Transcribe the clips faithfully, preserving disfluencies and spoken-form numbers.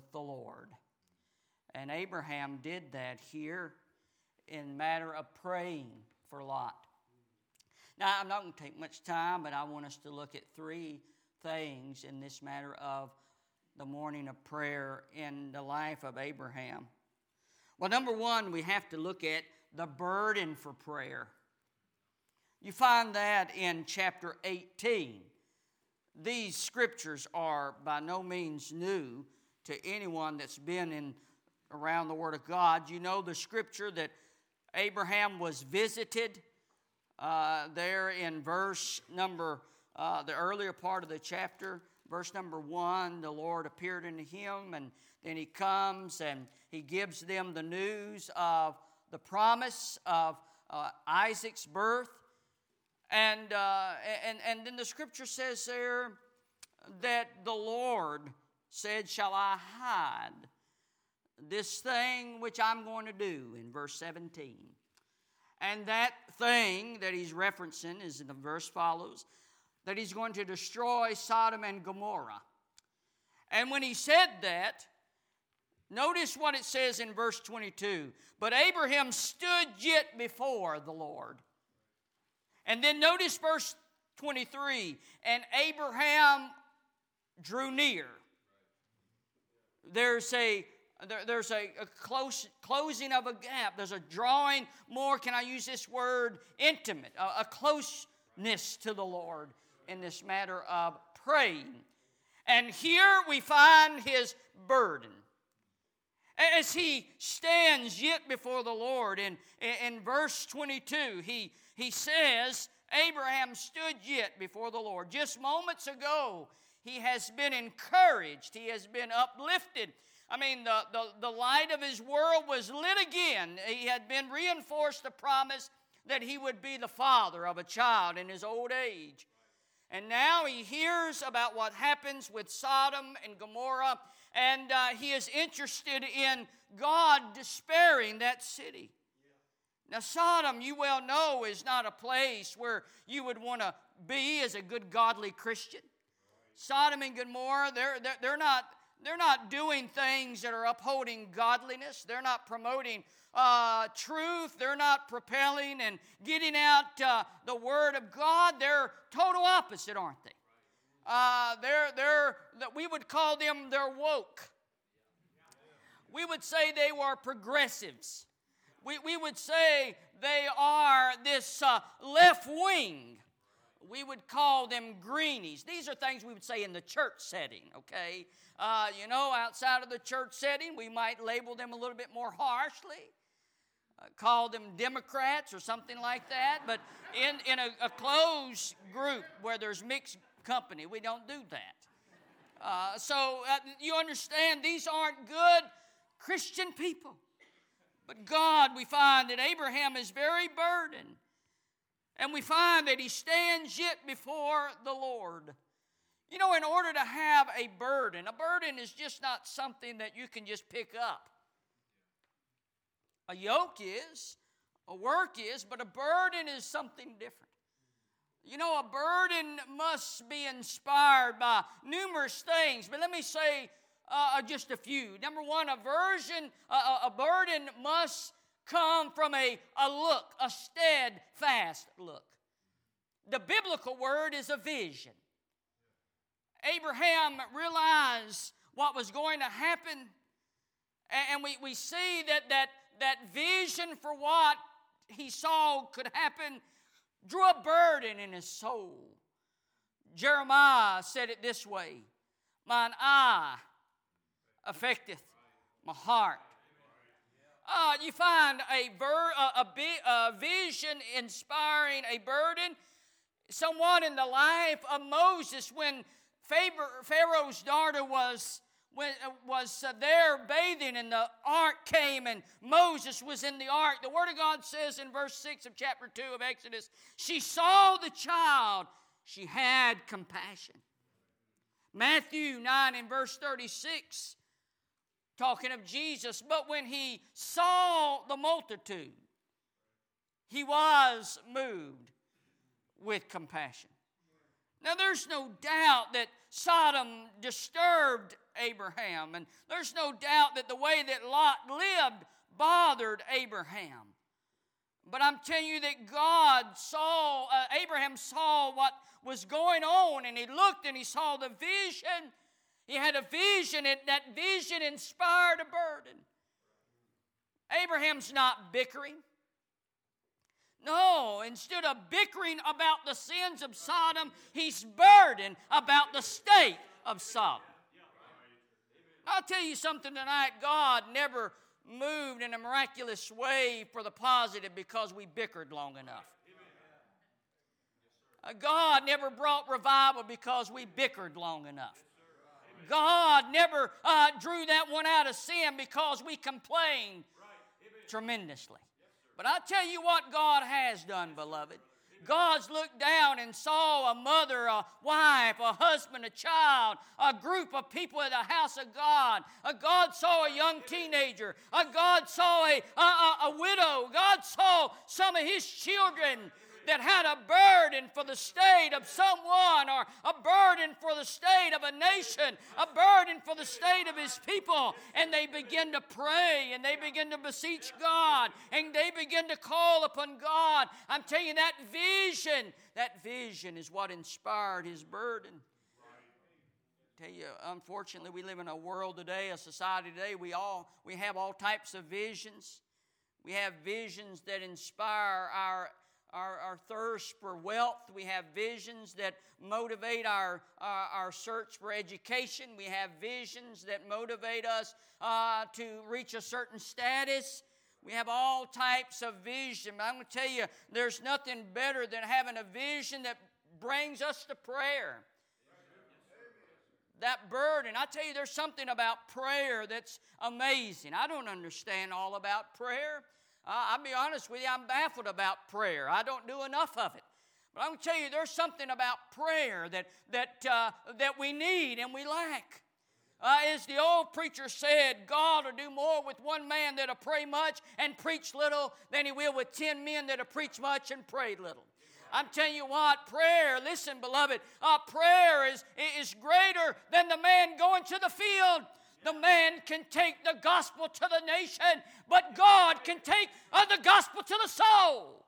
with the Lord. And Abraham did that here in matter of praying for Lot. Now, I'm not going to take much time, but I want us to look at three things in this matter of the morning of prayer in the life of Abraham. Well, number one, we have to look at the burden for prayer. You find that in chapter eighteen. These scriptures are by no means new to anyone that's been in around the Word of God. You know the scripture that Abraham was visited uh, there in verse number, uh, the earlier part of the chapter, verse number one, the Lord appeared unto him, and then he comes and he gives them the news of the promise of uh, Isaac's birth. And, uh, and, and then the scripture says there that the Lord said, shall I hide this thing which I'm going to do, in verse seventeen. And that thing that he's referencing is in the verse follows, that he's going to destroy Sodom and Gomorrah. And when he said that, notice what it says in verse twenty-two. But Abraham stood yet before the Lord. And then notice verse twenty-three. And Abraham drew near. There's a There, there's a, a close closing of a gap. There's a drawing more, can I use this word, intimate, a, a closeness to the Lord in this matter of praying. And here we find his burden. As he stands yet before the Lord, in, in verse twenty-two, he, he says, Abraham stood yet before the Lord. Just moments ago, he has been encouraged. He has been uplifted. I mean, the, the, the light of his world was lit again. He had been reinforced the promise that he would be the father of a child in his old age. And now he hears about what happens with Sodom and Gomorrah, and uh, he is interested in God sparing that city. Now, Sodom, you well know, is not a place where you would want to be as a good, godly Christian. Sodom and Gomorrah, they're, they're, they're not... They're not doing things that are upholding godliness. They're not promoting uh, truth. They're not propelling and getting out uh, the Word of God. They're total opposite, aren't they? Uh, they're, they're, we would call them, they're woke. We would say they were progressives. We, we would say they are this uh, left wing. We would call them greenies. These are things we would say in the church setting, okay? Uh, you know, outside of the church setting, we might label them a little bit more harshly, uh, call them Democrats or something like that. But in, in a, a closed group where there's mixed company, we don't do that. Uh, so uh, you understand, these aren't good Christian people. But God, we find that Abraham is very burdened. And we find that he stands yet before the Lord. You know, in order to have a burden, a burden is just not something that you can just pick up. A yoke is, a work is, but a burden is something different. You know, a burden must be inspired by numerous things, but let me say uh, just a few. Number one, a, version, a, a burden must come from a, a look, a steadfast look. The biblical word is a vision. Abraham realized what was going to happen, and we, we see that, that that vision for what he saw could happen drew a burden in his soul. Jeremiah said it this way, mine eye affecteth my heart. Uh, you find a, ver, a, a, a vision inspiring a burden. Somewhat in the life of Moses when Pharaoh's daughter was, was there bathing and the ark came and Moses was in the ark. The Word of God says in verse six of chapter two of Exodus, she saw the child, she had compassion. Matthew nine and verse thirty-six, talking of Jesus, but when he saw the multitude, he was moved with compassion. Now, there's no doubt that Sodom disturbed Abraham. And there's no doubt that the way that Lot lived bothered Abraham. But I'm telling you that God saw, uh, Abraham saw what was going on, and he looked and he saw the vision. He had a vision, and that vision inspired a burden. Abraham's not bickering. No, instead of bickering about the sins of Sodom, he's burdened about the state of Sodom. I'll tell you something tonight, God never moved in a miraculous way for the positive because we bickered long enough. God never brought revival because we bickered long enough. God never uh, drew that one out of sin because we complained tremendously. But I tell you what God has done, beloved. God's looked down and saw a mother, a wife, a husband, a child, a group of people at the house of God. God saw a young teenager. God saw a, a, a widow. God saw some of his children that had a burden for the state of someone, or a burden for the state of a nation, a burden for the state of his people. And they begin to pray, and they begin to beseech God, and they begin to call upon God. I'm telling you, that vision, that vision is what inspired his burden. I tell you, unfortunately, we live in a world today, a society today, we all we have all types of visions. We have visions that inspire our Our, our thirst for wealth. We have visions that motivate our, our, our search for education. We have visions that motivate us uh, to reach a certain status. We have all types of vision. But I'm going to tell you, there's nothing better than having a vision that brings us to prayer. That burden. I tell you, there's something about prayer that's amazing. I don't understand all about prayer. Uh, I'll be honest with you, I'm baffled about prayer. I don't do enough of it. But I'm going to tell you, there's something about prayer that, that, uh, that we need and we lack. Uh, as the old preacher said, God will do more with one man that'll pray much and preach little than he will with ten men that'll preach much and pray little. I'm telling you what, prayer, listen, beloved, uh, prayer is, is greater than the man going to the field. The man can take the gospel to the nation, but God can take uh, the gospel to the soul.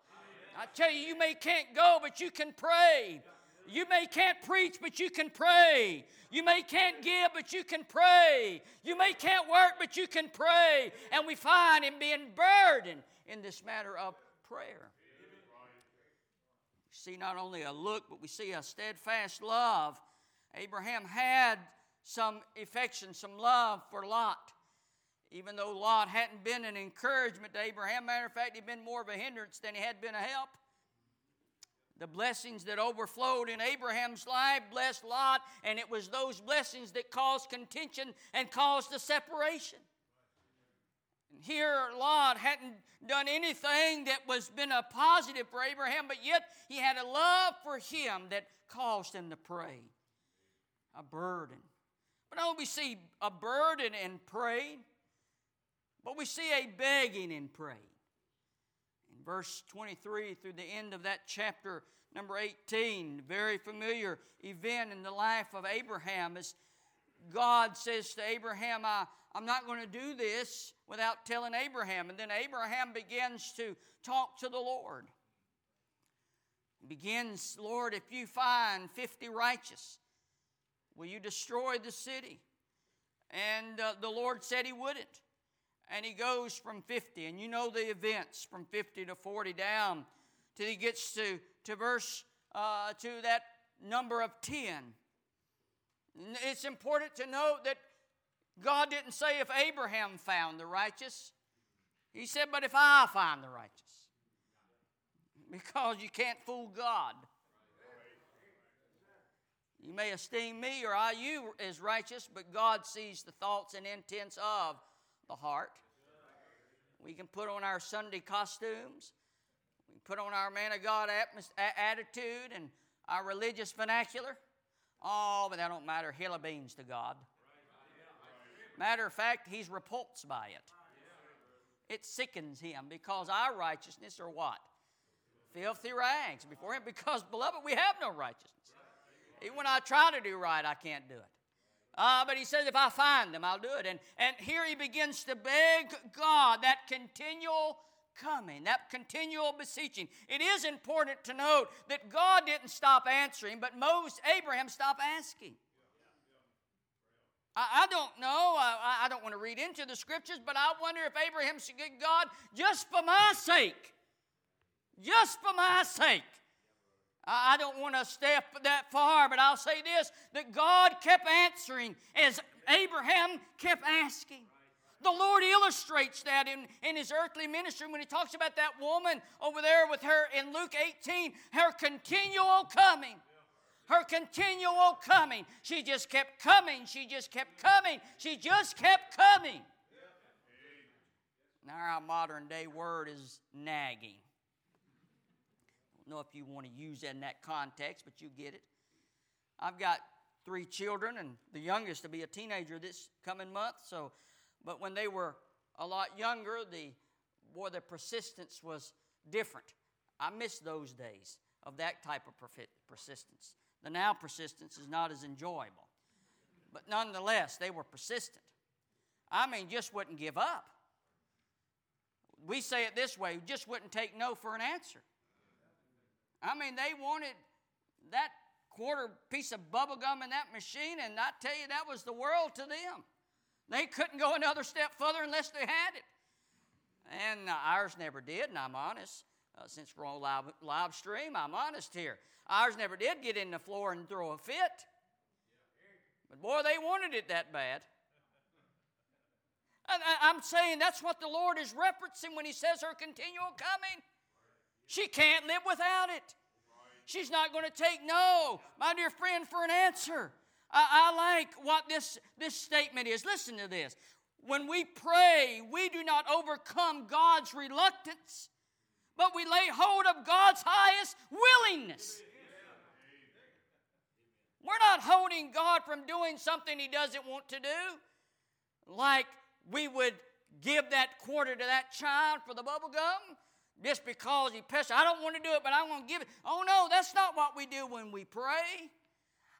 I tell you, you may can't go, but you can pray. You may can't preach, but you can pray. You may can't give, but you can pray. You may can't work, but you can pray. And we find him being burdened in this matter of prayer. We see not only a look, but we see a steadfast love. Abraham had some affection, some love for Lot. Even though Lot hadn't been an encouragement to Abraham, matter of fact, he'd been more of a hindrance than he had been a help. The blessings that overflowed in Abraham's life blessed Lot, and it was those blessings that caused contention and caused the separation. And here Lot hadn't done anything that was been a positive for Abraham, but yet he had a love for him that caused him to pray. A burden. But not only we see a burden in praying, but we see a begging in praying. In verse twenty-three through the end of that chapter, number eighteen, very familiar event in the life of Abraham, is God says to Abraham, I, I'm not going to do this without telling Abraham. And then Abraham begins to talk to the Lord. He begins, Lord, if you find fifty righteous, will you destroy the city? And uh, the Lord said he wouldn't. And he goes from fifty. And you know the events from fifty to forty down till he gets to, to verse, uh, to that number of ten. It's important to note that God didn't say if Abraham found the righteous. He said, but if I find the righteous. Because you can't fool God. You may esteem me or I you as righteous, but God sees the thoughts and intents of the heart. We can put on our Sunday costumes. We can put on our man of God attitude and our religious vernacular. Oh, but that don't matter. Hill of beans to God. Matter of fact, he's repulsed by it. It sickens him because our righteousness are what? Filthy rags before him because, beloved, we have no righteousness. Even when I try to do right, I can't do it. Uh, but he says, if I find them, I'll do it. And, and here he begins to beg God, that continual coming, that continual beseeching. It is important to note that God didn't stop answering, but most Abraham stopped asking. I, I don't know. I, I don't want to read into the scriptures, but I wonder if Abraham should get God just for my sake. Just for my sake. I don't want to step that far, but I'll say this, that God kept answering as Abraham kept asking. The Lord illustrates that in, in his earthly ministry when he talks about that woman over there with her in Luke eighteen, her continual coming. Her continual coming. She just kept coming. She just kept coming. She just kept coming. Now our modern day word is nagging. Know if you want to use that in that context, but you get it. I've got three children, and the youngest will be a teenager this coming month. So, but when they were a lot younger, the boy, the persistence was different. I miss those days of that type of persistence. The now persistence is not as enjoyable, but nonetheless, they were persistent. I mean, just wouldn't give up. We say it this way: just wouldn't take no for an answer. I mean, they wanted that quarter piece of bubble gum in that machine, and I tell you, that was the world to them. They couldn't go another step further unless they had it. And uh, ours never did, and I'm honest. Uh, since we're on live, live stream, I'm honest here. Ours never did get in the floor and throw a fit. But, boy, they wanted it that bad. And I, I'm saying that's what the Lord is referencing when he says her continual coming. She can't live without it. She's not going to take no, my dear friend, for an answer. I, I like what this, this statement is. Listen to this. When we pray, we do not overcome God's reluctance, but we lay hold of God's highest willingness. We're not holding God from doing something he doesn't want to do, like we would give that quarter to that child for the bubble gum. Just because he pestered, I don't want to do it, but I want to give it. Oh, no, that's not what we do when we pray.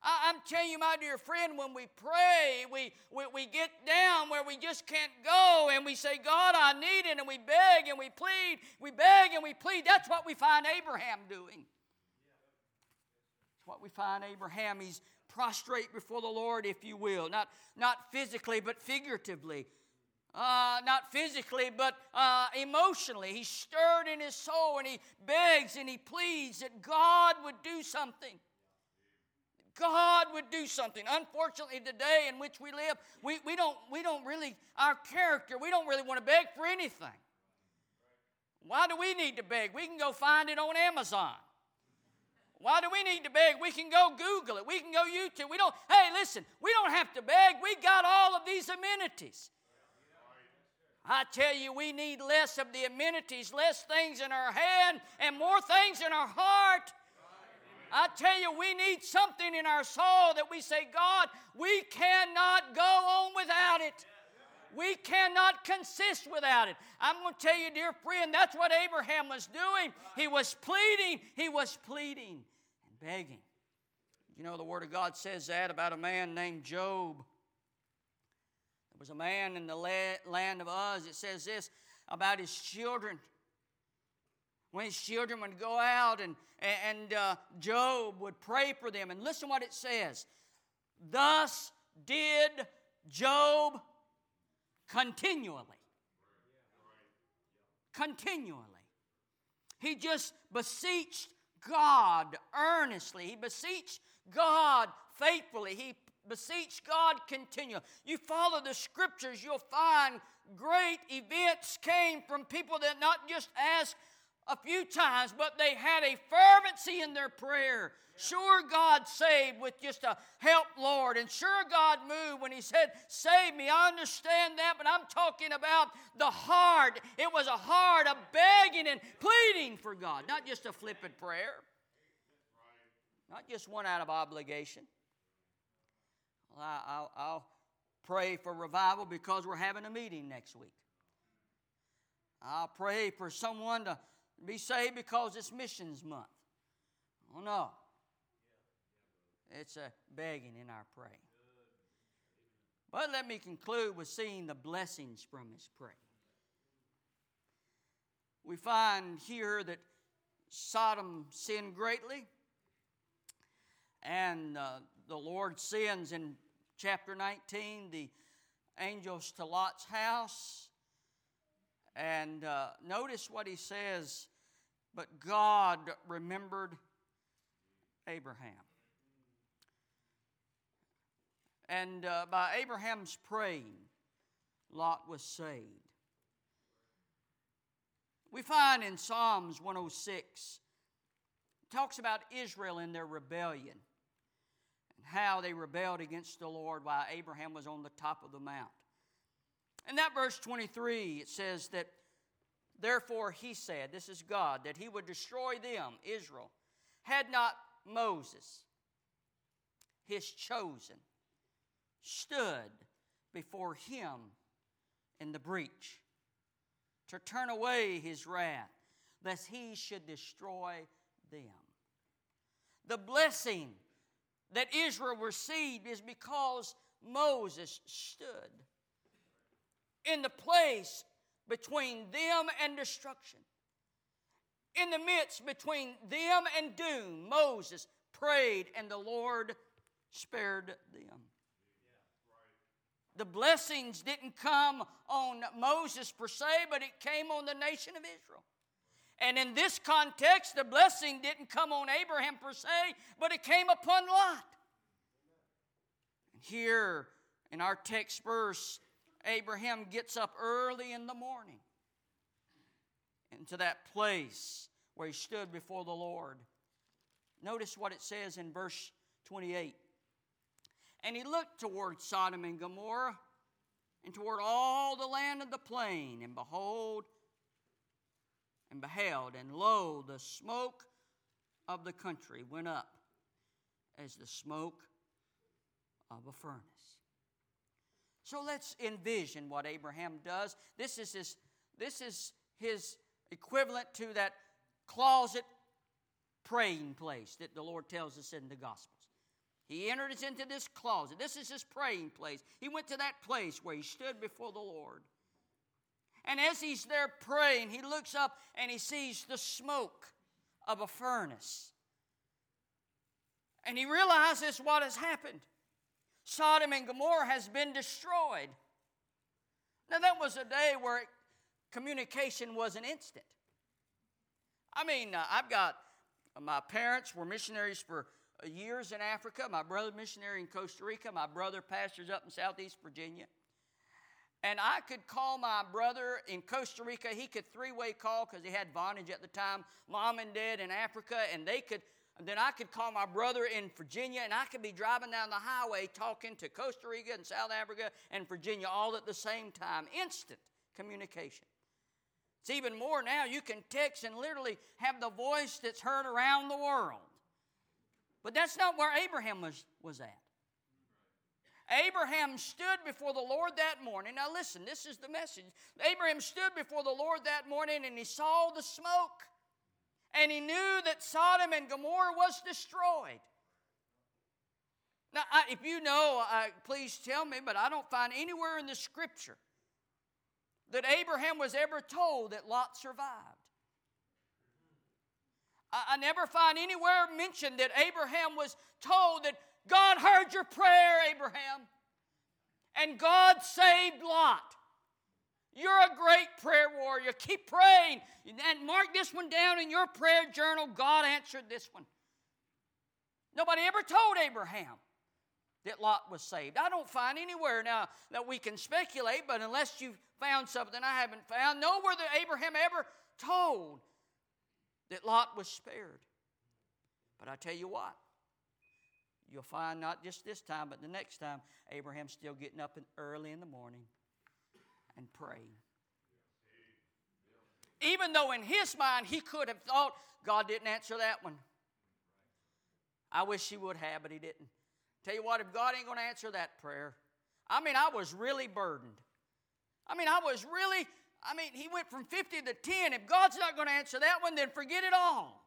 I, I'm telling you, my dear friend, when we pray, we, we, we get down where we just can't go, and we say, God, I need it, and we beg and we plead. We beg and we plead. That's what we find Abraham doing. That's what we find Abraham. He's prostrate before the Lord, if you will, not, not physically but figuratively. Uh, not physically, but uh, emotionally. He's stirred in his soul, and he begs and he pleads that God would do something. God would do something. Unfortunately, today in which we live, we, we don't we don't really, our character, we don't really want to beg for anything. Why do we need to beg? We can go find it on Amazon. Why do we need to beg? We can go Google it. We can go YouTube. We don't, hey, listen, we don't have to beg. We got all of these amenities. I tell you, we need less of the amenities, less things in our hand, and more things in our heart. I tell you, we need something in our soul that we say, God, we cannot go on without it. We cannot consist without it. I'm going to tell you, dear friend, that's what Abraham was doing. He was pleading. He was pleading and begging. You know, the Word of God says that about a man named Job. There was a man in the land of Uz. It says this about his children. When his children would go out and, and uh, Job would pray for them. And listen what it says. Thus did Job continually. Continually. He just beseeched God earnestly. He beseeched God faithfully. He beseech God continue. You follow the scriptures, you'll find great events came from people that not just asked a few times, but they had a fervency in their prayer. Sure, God saved with just a help, Lord. And sure, God moved when he said, save me. I understand that, but I'm talking about the heart. It was a heart of begging and pleading for God, not just a flippant prayer, not just one out of obligation. I'll, I'll pray for revival because we're having a meeting next week. I'll pray for someone to be saved because it's missions month. Oh, no. It's a begging in our praying. But let me conclude with seeing the blessings from his prayer. We find here that Sodom sinned greatly, and uh, the Lord sends in chapter nineteen the angels to Lot's house. And uh, notice what he says, but God remembered Abraham. And uh, by Abraham's praying, Lot was saved. We find in Psalms one oh six, it talks about Israel and their rebellion, and how they rebelled against the Lord while Abraham was on the top of the mount. In that verse twenty-three, it says that, therefore he said, this is God, that he would destroy them, Israel, had not Moses, his chosen, stood before him in the breach to turn away his wrath, lest he should destroy them. The blessing that Israel received is because Moses stood in the place between them and destruction. In the midst between them and doom, Moses prayed and the Lord spared them. Yeah, right. The blessings didn't come on Moses per se, but it came on the nation of Israel. And in this context, the blessing didn't come on Abraham per se, but it came upon Lot. And here in our text verse, Abraham gets up early in the morning into that place where he stood before the Lord. Notice what it says in verse twenty-eight. And he looked toward Sodom and Gomorrah and toward all the land of the plain, and behold, and beheld, and lo, the smoke of the country went up as the smoke of a furnace. So let's envision what Abraham does. This is his, this is his equivalent to that closet praying place that the Lord tells us in the Gospels. He entered into this closet. This is his praying place. He went to that place where he stood before the Lord. And as he's there praying, he looks up and he sees the smoke of a furnace. And he realizes what has happened. Sodom and Gomorrah has been destroyed. Now, that was a day where communication was an instant. I mean, uh, I've got uh, my parents were missionaries for uh, years in Africa. My brother missionary in Costa Rica. My brother pastors up in Southeast Virginia. And I could call my brother in Costa Rica. He could three-way call because he had Vonage at the time, Mom and Dad in Africa, and they could. And then I could call my brother in Virginia, and I could be driving down the highway talking to Costa Rica and South Africa and Virginia all at the same time. Instant communication. It's even more now. You can text and literally have the voice that's heard around the world. But that's not where Abraham was, was at. Abraham stood before the Lord that morning. Now listen, this is the message. Abraham stood before the Lord that morning, and he saw the smoke. And he knew that Sodom and Gomorrah was destroyed. Now, I, if you know, I, please tell me, but I don't find anywhere in the Scripture that Abraham was ever told that Lot survived. I, I never find anywhere mentioned that Abraham was told that God heard your prayer, Abraham, and God saved Lot. You're a great prayer warrior. Keep praying. And mark this one down in your prayer journal. God answered this one. Nobody ever told Abraham that Lot was saved. I don't find anywhere now that we can speculate, but unless you've found something I haven't found, nowhere that Abraham ever told that Lot was spared. But I tell you what, you'll find not just this time, but the next time, Abraham's still getting up early in the morning and praying. Even though in his mind he could have thought, God didn't answer that one. I wish he would have, but he didn't. Tell you what, if God ain't going to answer that prayer, I mean, I was really burdened. I mean, I was really, I mean, he went from fifty to ten. If God's not going to answer that one, then forget it all.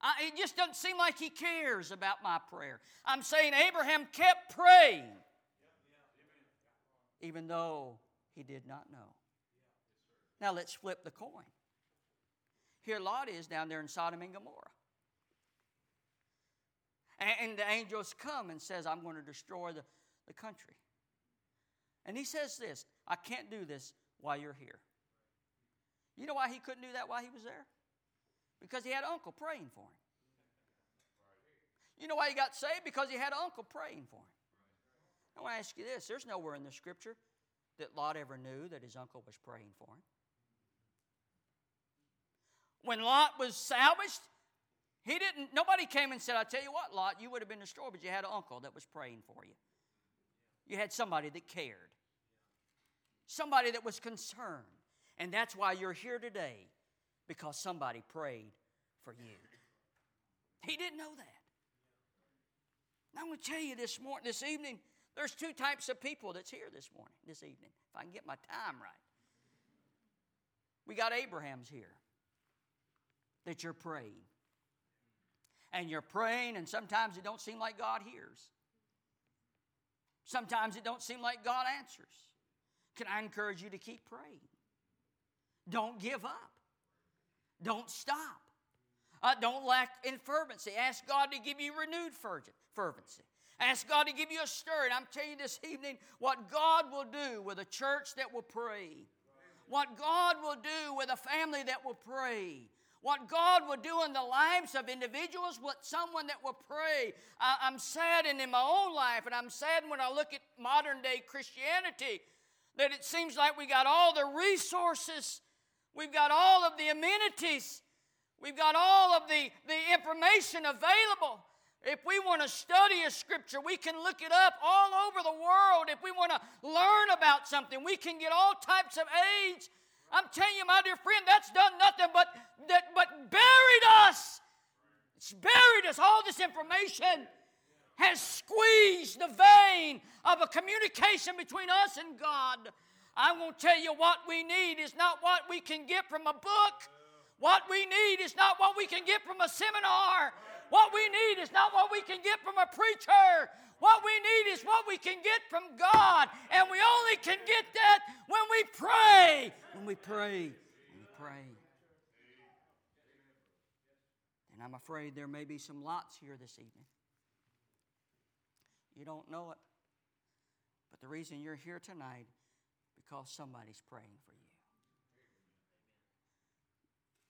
I, it just doesn't seem like he cares about my prayer. I'm saying Abraham kept praying. even though he did not know. Now let's flip the coin. Here Lot is down there in Sodom and Gomorrah. And the angels come and says, I'm going to destroy the, the country. And he says this, I can't do this while you're here. You know why he couldn't do that while he was there? Because he had an uncle praying for him. You know why he got saved? Because he had an uncle praying for him. I want to ask you this. There's nowhere in the Scripture that Lot ever knew that his uncle was praying for him. When Lot was salvaged, he didn't, nobody came and said, I tell you what, Lot, you would have been destroyed, but you had an uncle that was praying for you. You had somebody that cared. Somebody that was concerned. And that's why you're here today, because somebody prayed for you. He didn't know that. And I'm going to tell you this morning, this evening, there's two types of people that's here this morning, this evening, if I can get my time right. We got Abraham's here that you're praying. And you're praying, and sometimes it don't seem like God hears. Sometimes it don't seem like God answers. Can I encourage you to keep praying? Don't give up. Don't stop. Uh, don't lack in fervency. Ask God to give you renewed fervency. Ask God to give you a stir. And I'm telling you this evening, what God will do with a church that will pray, what God will do with a family that will pray, what God will do in the lives of individuals, what someone that will pray. I, I'm saddened in my own life, and I'm saddened when I look at modern day Christianity, that it seems like we got all the resources, we've got all of the amenities, we've got all of the, the information available. If we want to study a scripture, we can look it up all over the world. If we want to learn about something, we can get all types of aids. I'm telling you, my dear friend, that's done nothing but, that, but buried us. It's buried us. All this information has squeezed the vein of a communication between us and God. I'm going to tell you, what we need is not what we can get from a book. What we need is not what we can get from a seminar. What we need is not what we can get from a preacher. What we need is what we can get from God. And we only can get that when we pray. When we pray. When we pray. And I'm afraid there may be some Lots here this evening. You don't know it. But the reason you're here tonight, because somebody's praying for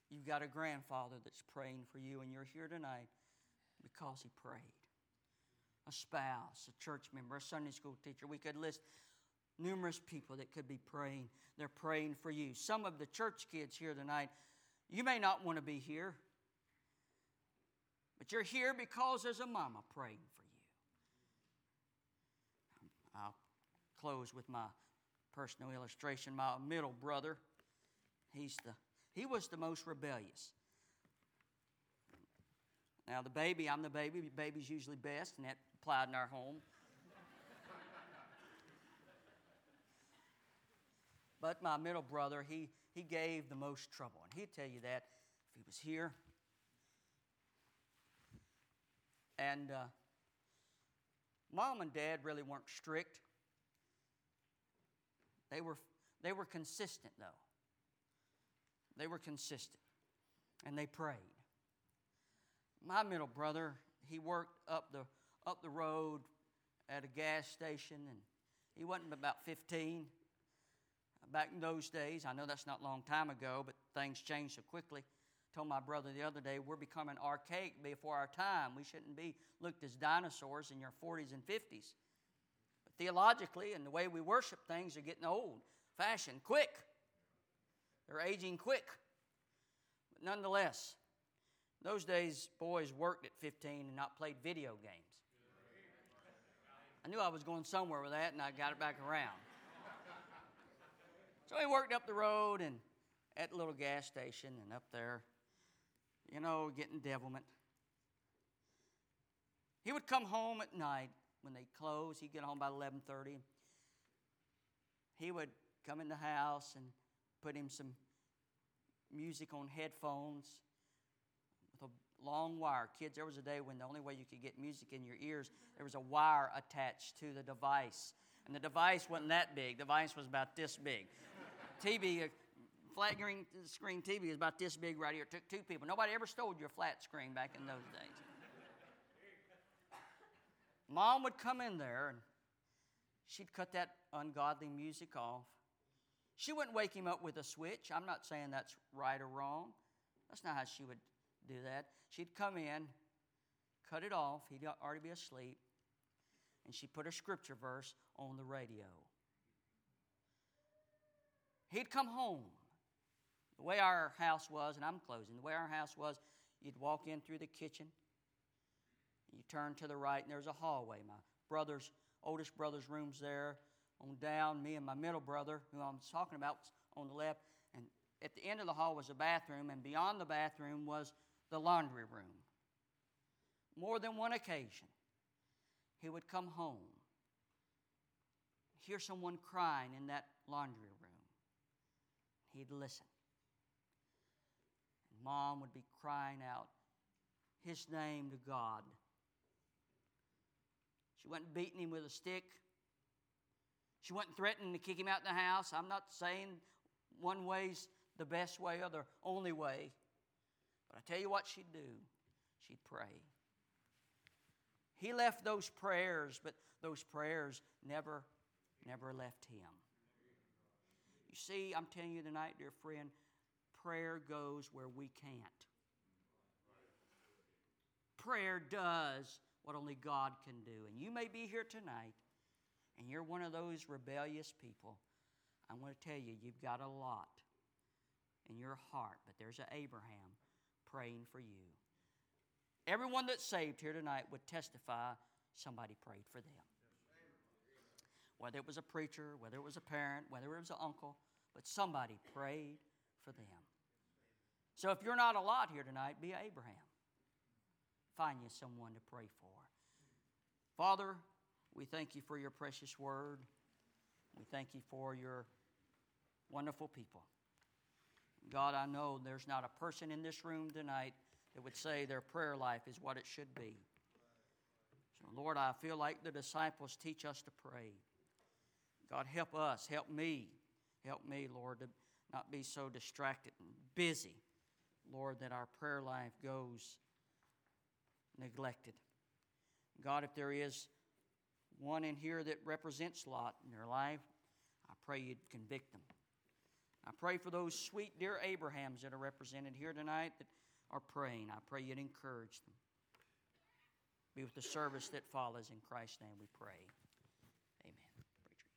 you. You've got a grandfather that's praying for you, and you're here tonight because he prayed. A spouse, a church member, a Sunday school teacher. We could list numerous people that could be praying. They're praying for you. Some of the church kids here tonight, you may not want to be here, but you're here because there's a mama praying for you. I'll close with my personal illustration. My middle brother, he's the He was the most rebellious. Now, the baby, I'm the baby. The baby's usually best, and that applied in our home. But my middle brother, he, he gave the most trouble. And he'd tell you that if he was here. And uh, Mom and Dad really weren't strict. They were, they were consistent, though. They were consistent, and they prayed. My middle brother, he worked up the up the road at a gas station, and he wasn't about fifteen. Back in those days, I know that's not a long time ago, but things changed so quickly. I told my brother the other day, we're becoming archaic before our time. We shouldn't be looked as dinosaurs in your forties and fifties. But theologically, and the way we worship things, are getting old-fashioned, quick. They're aging quick. But nonetheless, in those days, boys worked at fifteen and not played video games. I knew I was going somewhere with that, and I got it back around. So he worked up the road and at a little gas station and up there, you know, getting devilment. He would come home at night when they closed. He'd get home by eleven thirty. He would come in the house and put him some music on headphones with a long wire. Kids, there was a day when the only way you could get music in your ears, there was a wire attached to the device. And the device wasn't that big. The device was about this big. T V, flat green screen T V is about this big right here. It took two people. Nobody ever stole your flat screen back in those days. Mom would come in there, and she'd cut that ungodly music off. She wouldn't wake him up with a switch. I'm not saying that's right or wrong. That's not how she would do that. She'd come in, cut it off. He'd already be asleep. And she put a scripture verse on the radio. He'd come home. The way our house was, and I'm closing, the way our house was, you'd walk in through the kitchen, you turn to the right, and there's a hallway. My brother's, oldest brother's room's there. On down, me and my middle brother, who I'm talking about, was on the left. And at the end of the hall was a bathroom, and beyond the bathroom was the laundry room. More than one occasion, he would come home, hear someone crying in that laundry room. He'd listen. And Mom would be crying out his name to God. She wasn't beating him with a stick. She wasn't threatening to kick him out of the house. I'm not saying one way's the best way or the only way. But I tell you what she'd do. She'd pray. He left those prayers, but those prayers never, never left him. You see, I'm telling you tonight, dear friend, prayer goes where we can't. Prayer does what only God can do. And you may be here tonight, and you're one of those rebellious people. I'm going to tell you, you've got a lot in your heart, but there's an Abraham praying for you. Everyone that's saved here tonight would testify somebody prayed for them. Whether it was a preacher, whether it was a parent, whether it was an uncle, but somebody prayed for them. So if you're not a lot here tonight, be Abraham. Find you someone to pray for. Father, we thank you for your precious word. We thank you for your wonderful people. God, I know there's not a person in this room tonight that would say their prayer life is what it should be. So, Lord, I feel like the disciples teach us to pray. God, help us, help me, help me, Lord, to not be so distracted and busy, Lord, that our prayer life goes neglected. God, if there is one in here that represents Lot in their life, I pray you'd convict them. I pray for those sweet, dear Abrahams that are represented here tonight that are praying. I pray you'd encourage them. Be with the service that follows. In Christ's name we pray.